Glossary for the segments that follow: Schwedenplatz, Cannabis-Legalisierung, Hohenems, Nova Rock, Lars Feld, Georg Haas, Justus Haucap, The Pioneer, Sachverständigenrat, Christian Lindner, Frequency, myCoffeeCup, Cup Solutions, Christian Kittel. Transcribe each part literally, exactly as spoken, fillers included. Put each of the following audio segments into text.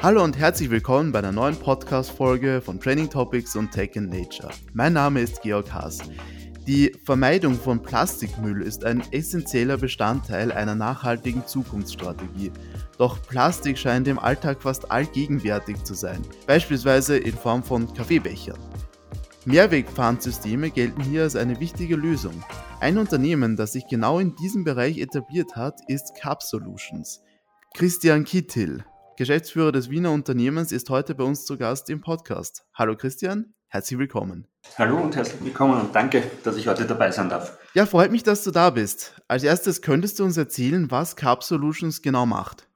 Hallo und herzlich willkommen bei einer neuen Podcast-Folge von Training Topics und Tech in Nature. Mein Name ist Georg Haas. Die Vermeidung von Plastikmüll ist ein essentieller Bestandteil einer nachhaltigen Zukunftsstrategie. Doch Plastik scheint im Alltag fast allgegenwärtig zu sein, beispielsweise in Form von Kaffeebechern. Mehrwegpfandsysteme gelten hier als eine wichtige Lösung. Ein Unternehmen, das sich genau in diesem Bereich etabliert hat, ist Cup Solutions. Christian Kittel, Geschäftsführer des Wiener Unternehmens, ist heute bei uns zu Gast im Podcast. Hallo Christian, herzlich willkommen. Hallo und herzlich willkommen und danke, dass ich heute dabei sein darf. Ja, freut mich, dass du da bist. Als erstes könntest du uns erzählen, was Cup Solutions genau macht.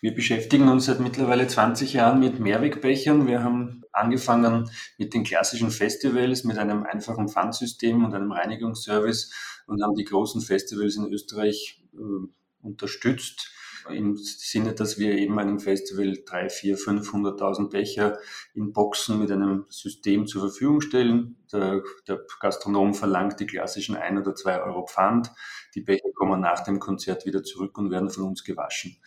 Wir beschäftigen uns seit mittlerweile zwanzig Jahren mit Mehrwegbechern. Wir haben angefangen mit den klassischen Festivals, mit einem einfachen Pfandsystem und einem Reinigungsservice und haben die großen Festivals in Österreich äh, unterstützt. Im Sinne, dass wir eben einem Festival dreihundert, vierhundert, fünfhunderttausend Becher in Boxen mit einem System zur Verfügung stellen. Der, der Gastronom verlangt die klassischen ein oder zwei Euro Pfand. Die Becher kommen nach dem Konzert wieder zurück und werden von uns gewaschen.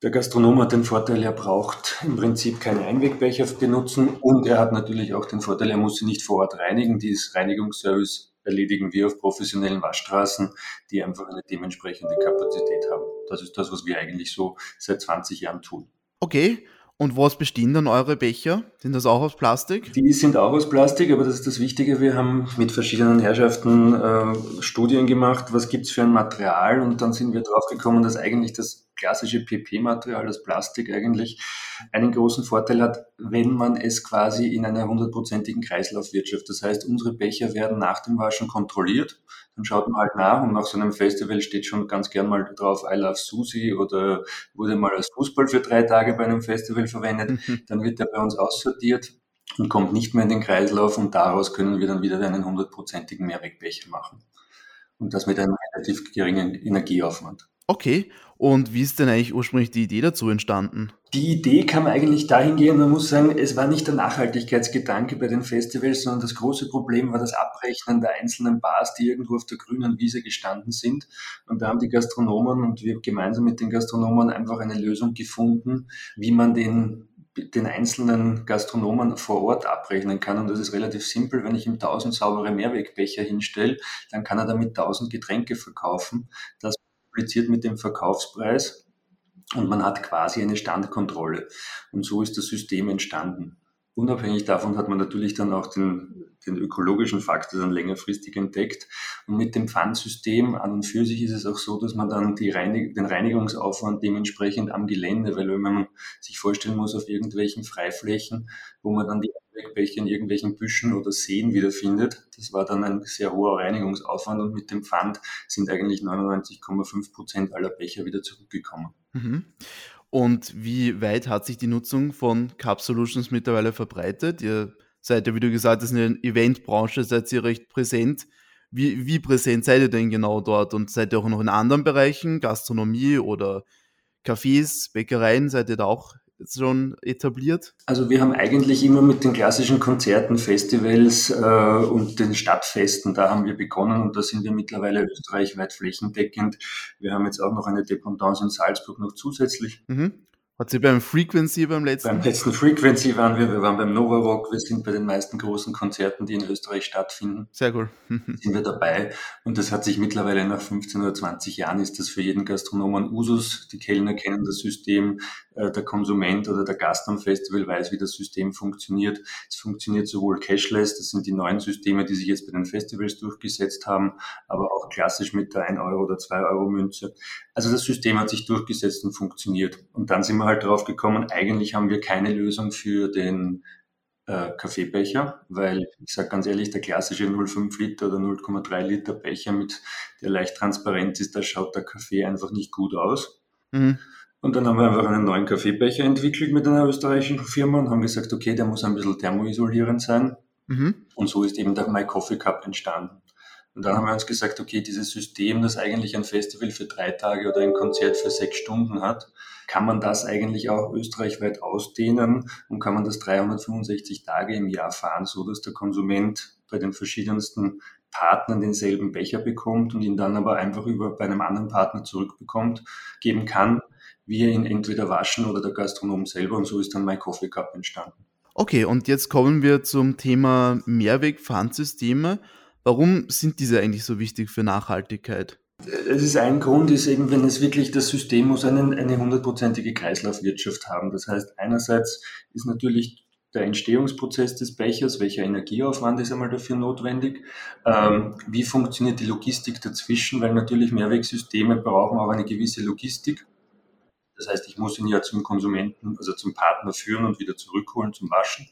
Der Gastronom hat den Vorteil, er braucht im Prinzip keine Einwegbecher benutzen und er hat natürlich auch den Vorteil, er muss sie nicht vor Ort reinigen. Dieses Reinigungsservice erledigen wir auf professionellen Waschstraßen, die einfach eine dementsprechende Kapazität haben. Das ist das, was wir eigentlich so seit zwanzig Jahren tun. Okay, und woraus bestehen dann eure Becher? Sind das auch aus Plastik? Die sind auch aus Plastik, aber das ist das Wichtige. Wir haben mit verschiedenen Herrschaften äh, Studien gemacht, was gibt es für ein Material, und dann sind wir drauf gekommen, dass eigentlich das klassische P P-Material, das Plastik eigentlich, einen großen Vorteil hat, wenn man es quasi in einer hundertprozentigen Kreislaufwirtschaft, das heißt, unsere Becher werden nach dem Waschen kontrolliert, dann schaut man halt nach, und nach so einem Festival steht schon ganz gern mal drauf, I love Susi, oder wurde mal als Fußball für drei Tage bei einem Festival verwendet, mhm. Dann wird der bei uns aussortiert und kommt nicht mehr in den Kreislauf, und daraus können wir dann wieder einen hundertprozentigen Mehrwegbecher machen. Und das mit einem relativ geringen Energieaufwand. Okay, und wie ist denn eigentlich ursprünglich die Idee dazu entstanden? Die Idee kam eigentlich dahingehend, man muss sagen, es war nicht der Nachhaltigkeitsgedanke bei den Festivals, sondern das große Problem war das Abrechnen der einzelnen Bars, die irgendwo auf der grünen Wiese gestanden sind. Und da haben die Gastronomen und wir gemeinsam mit den Gastronomen einfach eine Lösung gefunden, wie man den den einzelnen Gastronomen vor Ort abrechnen kann, und das ist relativ simpel. Wenn ich ihm tausend saubere Mehrwegbecher hinstelle, dann kann er damit tausend Getränke verkaufen. Das kompliziert mit dem Verkaufspreis und man hat quasi eine Standkontrolle, und so ist das System entstanden. Unabhängig davon hat man natürlich dann auch den, den ökologischen Faktor dann längerfristig entdeckt, und mit dem Pfandsystem an und für sich ist es auch so, dass man dann die Reinig- den Reinigungsaufwand dementsprechend am Gelände, weil wenn man sich vorstellen muss, auf irgendwelchen Freiflächen, wo man dann die Einwegbecher in irgendwelchen Büschen oder Seen wiederfindet, das war dann ein sehr hoher Reinigungsaufwand, und mit dem Pfand sind eigentlich neunundneunzig Komma fünf Prozent aller Becher wieder zurückgekommen. Mhm. Und wie weit hat sich die Nutzung von Cup Solutions mittlerweile verbreitet? Ihr seid ja, wie du gesagt hast, in der Eventbranche, seid ihr recht präsent. Wie, wie präsent seid ihr denn genau dort? Und seid ihr auch noch in anderen Bereichen, Gastronomie oder Cafés, Bäckereien, seid ihr da auch schon etabliert? Also wir haben eigentlich immer mit den klassischen Konzerten, Festivals äh, und den Stadtfesten, da haben wir begonnen, und da sind wir mittlerweile österreichweit flächendeckend. Wir haben jetzt auch noch eine Dependance in Salzburg noch zusätzlich. Mhm. Hat sie beim Frequency beim letzten? Beim letzten Frequency waren wir, wir waren beim Nova Rock, wir sind bei den meisten großen Konzerten, die in Österreich stattfinden. Sehr cool. Sind wir dabei, und das hat sich mittlerweile nach fünfzehn oder zwanzig Jahren, ist das für jeden Gastronomen Usus. Die Kellner kennen das System, der Konsument oder der Gast am Festival weiß, wie das System funktioniert. Es funktioniert sowohl cashless, das sind die neuen Systeme, die sich jetzt bei den Festivals durchgesetzt haben, aber auch klassisch mit der ein Euro oder zwei Euro Münze. Also das System hat sich durchgesetzt und funktioniert, und dann sind wir halt drauf gekommen, eigentlich haben wir keine Lösung für den äh, Kaffeebecher, weil, ich sage ganz ehrlich, der klassische null Komma fünf Liter oder null Komma drei Liter Becher, mit der leicht transparent ist, da schaut der Kaffee einfach nicht gut aus. Mhm. Und dann haben wir einfach einen neuen Kaffeebecher entwickelt mit einer österreichischen Firma und haben gesagt, okay, der muss ein bisschen thermoisolierend sein. Mhm. Und so ist eben der myCoffeeCup entstanden. Und dann haben wir uns gesagt, okay, dieses System, das eigentlich ein Festival für drei Tage oder ein Konzert für sechs Stunden hat, kann man das eigentlich auch österreichweit ausdehnen und kann man das dreihundertfünfundsechzig Tage im Jahr fahren, so dass der Konsument bei den verschiedensten Partnern denselben Becher bekommt und ihn dann aber einfach über bei einem anderen Partner zurückbekommt, geben kann, wir ihn entweder waschen oder der Gastronom selber, und so ist dann myCoffeeCup entstanden. Okay, und jetzt kommen wir zum Thema Mehrweg-Pfandsysteme. Warum sind diese eigentlich so wichtig für Nachhaltigkeit? Es ist ein Grund, ist eben, wenn es wirklich das System muss, einen, eine hundertprozentige Kreislaufwirtschaft haben. Das heißt, einerseits ist natürlich der Entstehungsprozess des Bechers, welcher Energieaufwand ist einmal dafür notwendig, ähm, wie funktioniert die Logistik dazwischen, weil natürlich Mehrwegsysteme brauchen auch eine gewisse Logistik. Das heißt, ich muss ihn ja zum Konsumenten, also zum Partner führen und wieder zurückholen zum Waschen.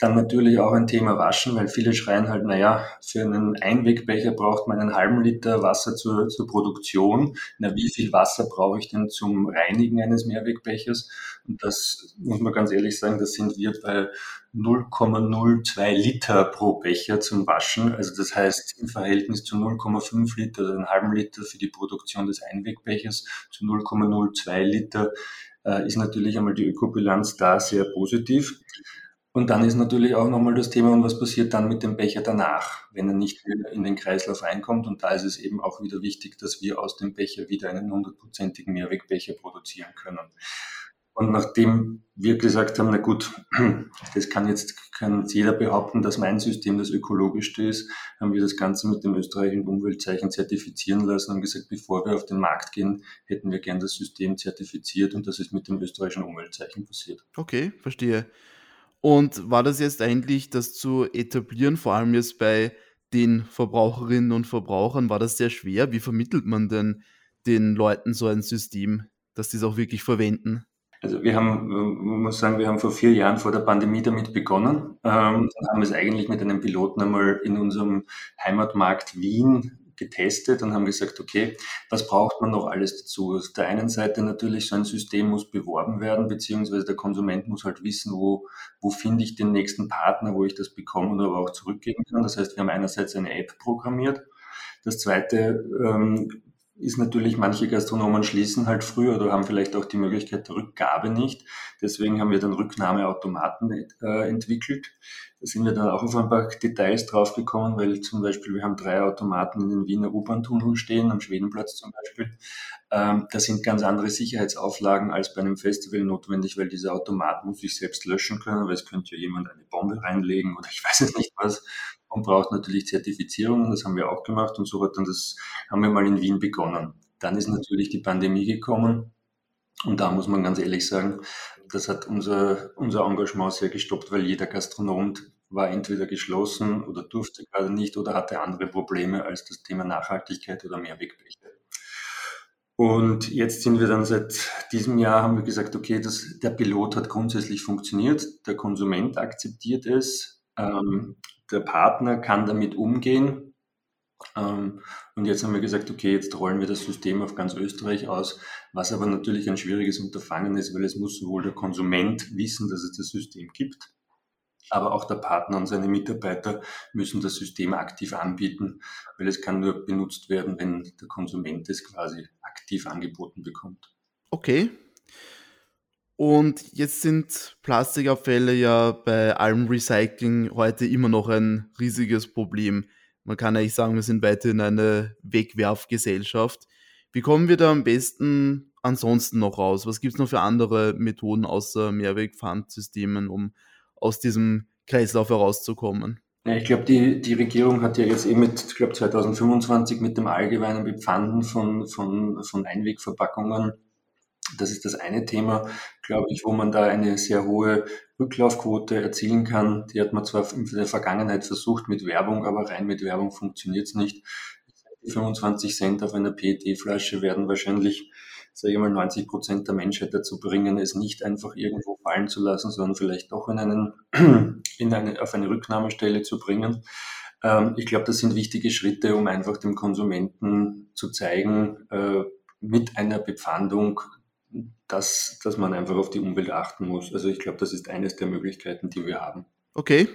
Dann natürlich auch ein Thema Waschen, weil viele schreien halt, naja, für einen Einwegbecher braucht man einen halben Liter Wasser zur, zur Produktion. Na, wie viel Wasser brauche ich denn zum Reinigen eines Mehrwegbechers? Und das muss man ganz ehrlich sagen, das sind wir bei null Komma null zwei Liter pro Becher zum Waschen. Also das heißt, im Verhältnis zu null Komma fünf Liter oder einem halben Liter für die Produktion des Einwegbechers zu null Komma null zwei Liter äh, ist natürlich einmal die Ökobilanz da sehr positiv. Und dann ist natürlich auch nochmal das Thema, und was passiert dann mit dem Becher danach, wenn er nicht in den Kreislauf reinkommt. Und da ist es eben auch wieder wichtig, dass wir aus dem Becher wieder einen hundertprozentigen Mehrwegbecher produzieren können. Und nachdem wir gesagt haben, na gut, das kann jetzt, kann jetzt jeder behaupten, dass mein System das ökologischste ist, haben wir das Ganze mit dem österreichischen Umweltzeichen zertifizieren lassen und gesagt, bevor wir auf den Markt gehen, hätten wir gern das System zertifiziert, und das ist mit dem österreichischen Umweltzeichen passiert. Okay, verstehe. Und war das jetzt eigentlich, das zu etablieren, vor allem jetzt bei den Verbraucherinnen und Verbrauchern, war das sehr schwer? Wie vermittelt man denn den Leuten so ein System, dass die es auch wirklich verwenden? Also wir haben, man muss sagen, wir haben vor vier Jahren vor der Pandemie damit begonnen. Ähm, haben es eigentlich mit einem Piloten einmal in unserem Heimatmarkt Wien getestet und haben gesagt, okay, was braucht man noch alles dazu? Auf der einen Seite natürlich, so ein System muss beworben werden, beziehungsweise der Konsument muss halt wissen, wo, wo finde ich den nächsten Partner, wo ich das bekomme oder aber auch zurückgeben kann. Das heißt, wir haben einerseits eine App programmiert. Das zweite ähm, ist natürlich, manche Gastronomen schließen halt früher oder haben vielleicht auch die Möglichkeit der Rückgabe nicht. Deswegen haben wir dann Rücknahmeautomaten äh, entwickelt. Da sind wir dann auch auf ein paar Details draufgekommen, weil zum Beispiel wir haben drei Automaten in den Wiener U-Bahn-Tunneln stehen, am Schwedenplatz zum Beispiel. Ähm, da sind ganz andere Sicherheitsauflagen als bei einem Festival notwendig, weil dieser Automat muss sich selbst löschen können, weil es könnte ja jemand eine Bombe reinlegen oder ich weiß es nicht was. Und braucht natürlich Zertifizierungen, das haben wir auch gemacht, und so hat dann das, haben wir mal in Wien begonnen. Dann ist natürlich die Pandemie gekommen, und da muss man ganz ehrlich sagen, das hat unser, unser Engagement sehr gestoppt, weil jeder Gastronom war entweder geschlossen oder durfte gerade nicht oder hatte andere Probleme als das Thema Nachhaltigkeit oder Mehrwegbecher. Und jetzt sind wir dann seit diesem Jahr, haben wir gesagt, okay, das, der Pilot hat grundsätzlich funktioniert, der Konsument akzeptiert es, ähm, der Partner kann damit umgehen, und jetzt haben wir gesagt, okay, jetzt rollen wir das System auf ganz Österreich aus, was aber natürlich ein schwieriges Unterfangen ist, weil es muss sowohl der Konsument wissen, dass es das System gibt, aber auch der Partner und seine Mitarbeiter müssen das System aktiv anbieten, weil es kann nur benutzt werden, wenn der Konsument es quasi aktiv angeboten bekommt. Okay. Und jetzt sind Plastikabfälle ja bei allem Recycling heute immer noch ein riesiges Problem. Man kann eigentlich sagen, wir sind weiterhin eine Wegwerfgesellschaft. Wie kommen wir da am besten ansonsten noch raus? Was gibt es noch für andere Methoden außer Mehrwegpfandsystemen, um aus diesem Kreislauf herauszukommen? Ja, ich glaube, die, die Regierung hat ja jetzt eben mit, ich glaube, zweitausendfünfundzwanzig mit dem allgemeinen Bepfanden von, von, von Einwegverpackungen. Das ist das eine Thema, glaube ich, wo man da eine sehr hohe Rücklaufquote erzielen kann. Die hat man zwar in der Vergangenheit versucht mit Werbung, aber rein mit Werbung funktioniert es nicht. Die fünfundzwanzig Cent auf einer P E T-Flasche werden wahrscheinlich, sage ich mal, neunzig Prozent der Menschheit dazu bringen, es nicht einfach irgendwo fallen zu lassen, sondern vielleicht doch in einen, in eine, auf eine Rücknahmestelle zu bringen. Ähm, ich glaube, das sind wichtige Schritte, um einfach dem Konsumenten zu zeigen, äh, mit einer Bepfandung, Dass, dass man einfach auf die Umwelt achten muss. Also ich glaube, das ist eines der Möglichkeiten, die wir haben. Okay.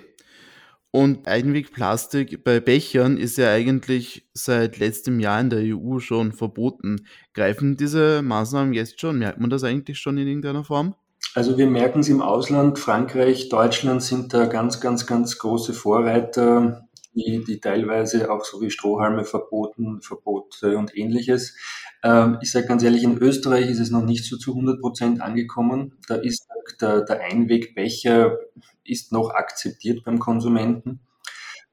Und Einwegplastik bei Bechern ist ja eigentlich seit letztem Jahr in der E U schon verboten. Greifen diese Maßnahmen jetzt schon? Merkt man das eigentlich schon in irgendeiner Form? Also wir merken es im Ausland. Frankreich, Deutschland sind da ganz, ganz, ganz große Vorreiter, die, die teilweise auch so wie Strohhalme verboten, Verbote und ähnliches. Ähm, ich sage ganz ehrlich, in Österreich ist es noch nicht so zu hundert Prozent angekommen. Da ist der, der Einwegbecher ist noch akzeptiert beim Konsumenten.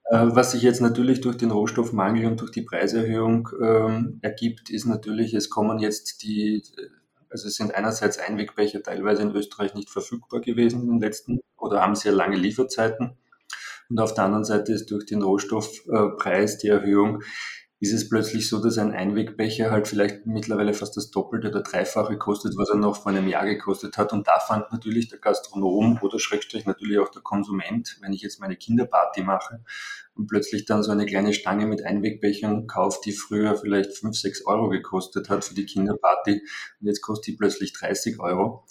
Was sich jetzt natürlich durch den Rohstoffmangel und durch die Preiserhöhung ähm, ergibt, ist natürlich, es kommen jetzt die, also es sind einerseits Einwegbecher teilweise in Österreich nicht verfügbar gewesen in den letzten oder haben sehr lange Lieferzeiten. Und auf der anderen Seite ist durch den Rohstoffpreis die Erhöhung, ist es plötzlich so, dass ein Einwegbecher halt vielleicht mittlerweile fast das Doppelte oder Dreifache kostet, was er noch vor einem Jahr gekostet hat. Und da fand natürlich der Gastronom oder Schrägstrich natürlich auch der Konsument, wenn ich jetzt meine Kinderparty mache und plötzlich dann so eine kleine Stange mit Einwegbechern kauft, die früher vielleicht fünf, sechs Euro gekostet hat für die Kinderparty und jetzt kostet die plötzlich dreißig Euro.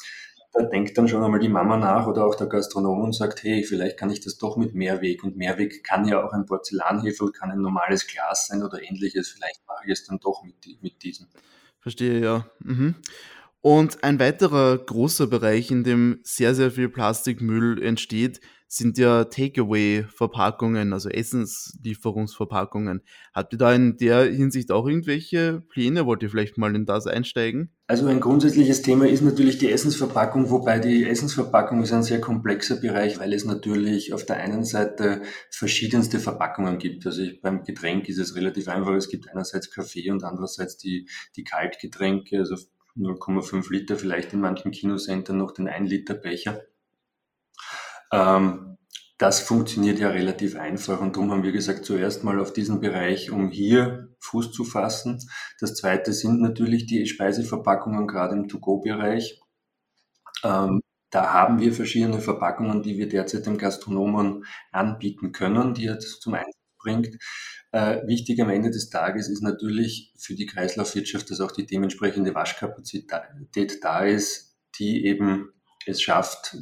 Da denkt dann schon einmal die Mama nach oder auch der Gastronom und sagt, hey, vielleicht kann ich das doch mit Mehrweg. Und Mehrweg kann ja auch ein Porzellanhäferl, kann ein normales Glas sein oder ähnliches. Vielleicht mache ich es dann doch mit, mit diesem. Verstehe, ja. Mhm. Und ein weiterer großer Bereich, in dem sehr, sehr viel Plastikmüll entsteht, sind ja Takeaway-Verpackungen, also Essenslieferungsverpackungen. Habt ihr da in der Hinsicht auch irgendwelche Pläne? Wollt ihr vielleicht mal in das einsteigen? Also ein grundsätzliches Thema ist natürlich die Essensverpackung, wobei die Essensverpackung ist ein sehr komplexer Bereich, weil es natürlich auf der einen Seite verschiedenste Verpackungen gibt. Also ich, beim Getränk ist es relativ einfach. Es gibt einerseits Kaffee und andererseits die, die Kaltgetränke, also null Komma fünf Liter, vielleicht in manchen Kinocentern noch den ein Liter Becher. Das funktioniert ja relativ einfach und darum haben wir gesagt, zuerst mal auf diesen Bereich, um hier Fuß zu fassen. Das zweite sind natürlich die Speiseverpackungen, gerade im To-Go-Bereich. Da haben wir verschiedene Verpackungen, die wir derzeit dem Gastronomen anbieten können, die er zum Einsatz bringt. Wichtig am Ende des Tages ist natürlich für die Kreislaufwirtschaft, dass auch die dementsprechende Waschkapazität da ist, die eben es schafft,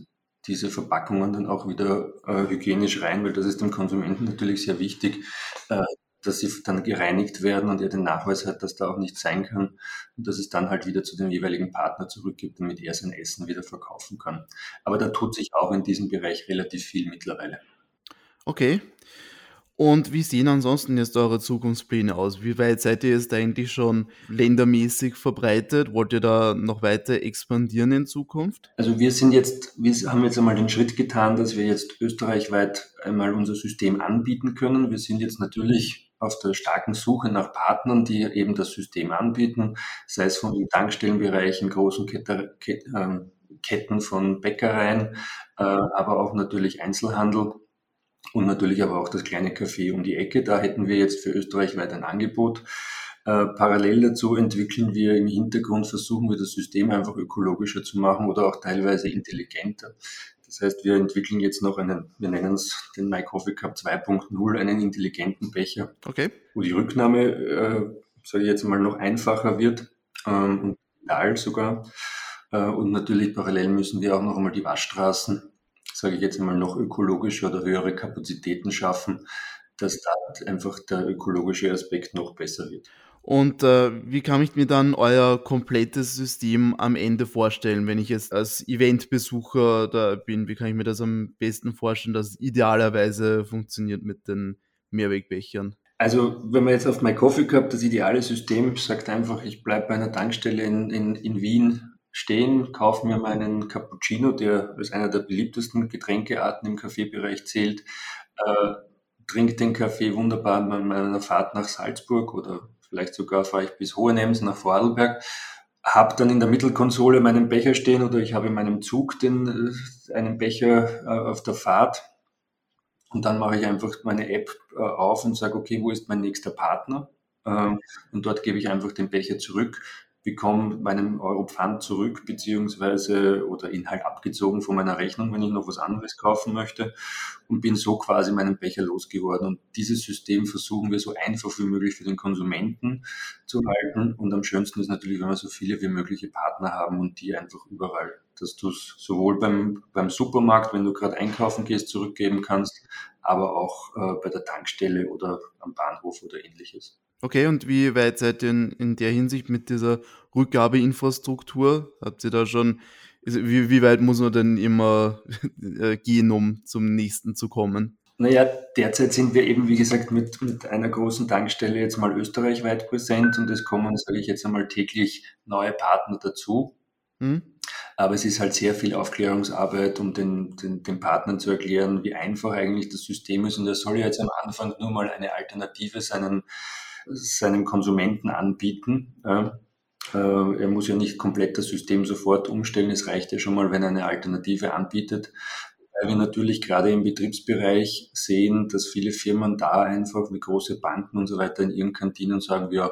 diese Verpackungen dann auch wieder äh, hygienisch rein, weil das ist dem Konsumenten natürlich sehr wichtig, äh, dass sie dann gereinigt werden und er den Nachweis hat, dass da auch nichts sein kann und dass es dann halt wieder zu dem jeweiligen Partner zurückgibt, damit er sein Essen wieder verkaufen kann. Aber da tut sich auch in diesem Bereich relativ viel mittlerweile. Okay. Und wie sehen ansonsten jetzt eure Zukunftspläne aus? Wie weit seid ihr jetzt eigentlich schon ländermäßig verbreitet? Wollt ihr da noch weiter expandieren in Zukunft? Also wir sind jetzt, wir haben jetzt einmal den Schritt getan, dass wir jetzt österreichweit einmal unser System anbieten können. Wir sind jetzt natürlich auf der starken Suche nach Partnern, die eben das System anbieten, sei es vom Tankstellenbereich in großen Kette, Kette, Ketten von Bäckereien, aber auch natürlich Einzelhandel. Und natürlich aber auch das kleine Café um die Ecke. Da hätten wir jetzt für österreichweit ein Angebot. Äh, parallel dazu entwickeln wir im Hintergrund, versuchen wir das System einfach ökologischer zu machen oder auch teilweise intelligenter. Das heißt, wir entwickeln jetzt noch einen, wir nennen es den myCoffeeCup zwei Punkt null, einen intelligenten Becher, okay, wo die Rücknahme, äh, sage ich jetzt mal, noch einfacher wird ähm, und digital sogar. Äh, und natürlich parallel müssen wir auch noch einmal die Waschstraßen, sage ich jetzt einmal, noch ökologischer oder höhere Kapazitäten schaffen, dass da einfach der ökologische Aspekt noch besser wird. Und äh, wie kann ich mir dann euer komplettes System am Ende vorstellen, wenn ich jetzt als Eventbesucher da bin? Wie kann ich mir das am besten vorstellen, dass es idealerweise funktioniert mit den Mehrwegbechern? Also wenn man jetzt auf myCoffeeCup, das ideale System, sagt einfach, ich bleibe bei einer Tankstelle in, in, in Wien stehen, kaufen mir meinen Cappuccino, der als einer der beliebtesten Getränkearten im Kaffeebereich zählt, äh, trinke den Kaffee wunderbar bei meiner Fahrt nach Salzburg oder vielleicht sogar fahre ich bis Hohenems nach Vorarlberg, habe dann in der Mittelkonsole meinen Becher stehen oder ich habe in meinem Zug den, äh, einen Becher äh, auf der Fahrt und dann mache ich einfach meine App äh, auf und sage, okay, wo ist mein nächster Partner? Ähm, und dort gebe ich einfach den Becher zurück, bekomme meinen Euro Pfand zurück, beziehungsweise oder ihn halt abgezogen von meiner Rechnung, wenn ich noch was anderes kaufen möchte und bin so quasi meinen Becher losgeworden. Und dieses System versuchen wir so einfach wie möglich für den Konsumenten zu halten und am schönsten ist natürlich, wenn wir so viele wie mögliche Partner haben und die einfach überall, dass du es sowohl beim, beim Supermarkt, wenn du gerade einkaufen gehst, zurückgeben kannst, aber auch äh, bei der Tankstelle oder am Bahnhof oder ähnliches. Okay, und wie weit seid ihr in, in der Hinsicht mit dieser Rückgabeinfrastruktur? Habt ihr da schon, wie, wie weit muss man denn immer gehen, um zum nächsten zu kommen? Naja, derzeit sind wir eben, wie gesagt, mit, mit einer großen Tankstelle jetzt mal österreichweit präsent und es kommen, sage ich jetzt einmal, täglich neue Partner dazu. Mhm. Aber es ist halt sehr viel Aufklärungsarbeit, um den, den, den Partnern zu erklären, wie einfach eigentlich das System ist. Und das soll ja jetzt am Anfang nur mal eine Alternative seinen, seinem Konsumenten anbieten. Ja. Er muss ja nicht komplett das System sofort umstellen. Es reicht ja schon mal, wenn er eine Alternative anbietet. Weil wir natürlich gerade im Betriebsbereich sehen, dass viele Firmen da einfach wie große Banken und so weiter in ihren Kantinen sagen, ja,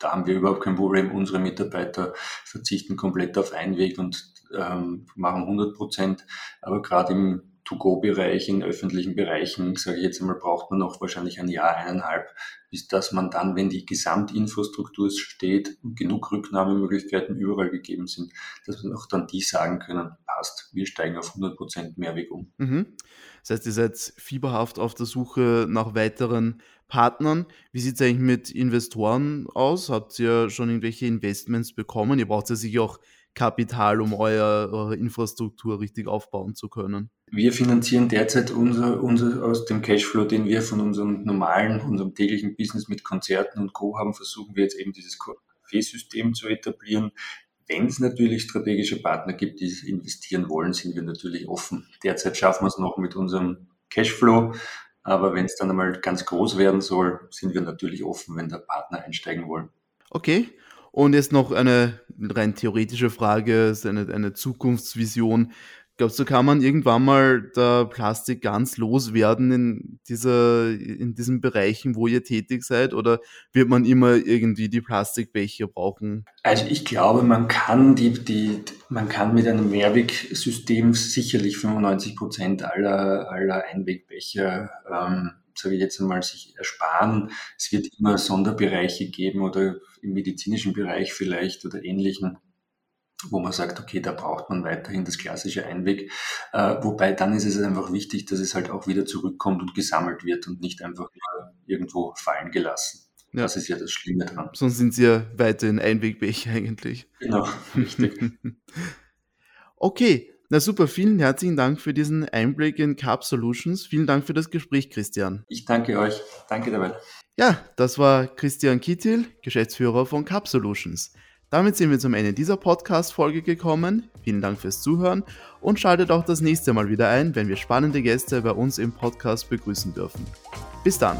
da haben wir überhaupt kein Problem. Unsere Mitarbeiter verzichten komplett auf Einweg und ähm, machen hundert Prozent. Aber gerade im To-Go-Bereich, in öffentlichen Bereichen, sage ich jetzt einmal, braucht man noch wahrscheinlich ein Jahr, eineinhalb, bis dass man dann, wenn die Gesamtinfrastruktur steht und genug Rücknahmemöglichkeiten überall gegeben sind, dass man auch dann die sagen können, passt, wir steigen auf hundert Prozent Mehrweg um. Mhm. Das heißt, ihr seid fieberhaft auf der Suche nach weiteren Partnern. Wie sieht es eigentlich mit Investoren aus? Habt ihr schon irgendwelche Investments bekommen? Ihr braucht ja sicher auch Kapital, um euer, eure Infrastruktur richtig aufbauen zu können. Wir finanzieren derzeit unser, unser aus dem Cashflow, den wir von unserem normalen, unserem täglichen Business mit Konzerten und Co. haben, versuchen wir jetzt eben dieses Café-System zu etablieren. Wenn es natürlich strategische Partner gibt, die investieren wollen, sind wir natürlich offen. Derzeit schaffen wir es noch mit unserem Cashflow, aber wenn es dann einmal ganz groß werden soll, sind wir natürlich offen, wenn der Partner einsteigen will. Okay. Und jetzt noch eine rein theoretische Frage, eine, eine Zukunftsvision. Glaubst du, kann man irgendwann mal der Plastik ganz loswerden in dieser, in diesen Bereichen, wo ihr tätig seid? Oder wird man immer irgendwie die Plastikbecher brauchen? Also ich glaube, man kann die, die, man kann mit einem Mehrwegsystem sicherlich fünfundneunzig Prozent aller, aller Einwegbecher, ähm, sage ich jetzt einmal, sich ersparen. Es wird immer Sonderbereiche geben oder im medizinischen Bereich vielleicht oder ähnlichen, wo man sagt, okay, da braucht man weiterhin das klassische Einweg. Äh, wobei dann ist es einfach wichtig, dass es halt auch wieder zurückkommt und gesammelt wird und nicht einfach irgendwo fallen gelassen. Ja. Das ist ja das Schlimme dran. Sonst sind sie ja weiterhin Einwegbecher eigentlich. Genau, richtig. Okay, na super, vielen herzlichen Dank für diesen Einblick in Cup Solutions. Vielen Dank für das Gespräch, Christian. Ich danke euch. Danke dabei. Ja, das war Christian Kittel, Geschäftsführer von Cup Solutions. Damit sind wir zum Ende dieser Podcast-Folge gekommen. Vielen Dank fürs Zuhören und schaltet auch das nächste Mal wieder ein, wenn wir spannende Gäste bei uns im Podcast begrüßen dürfen. Bis dann!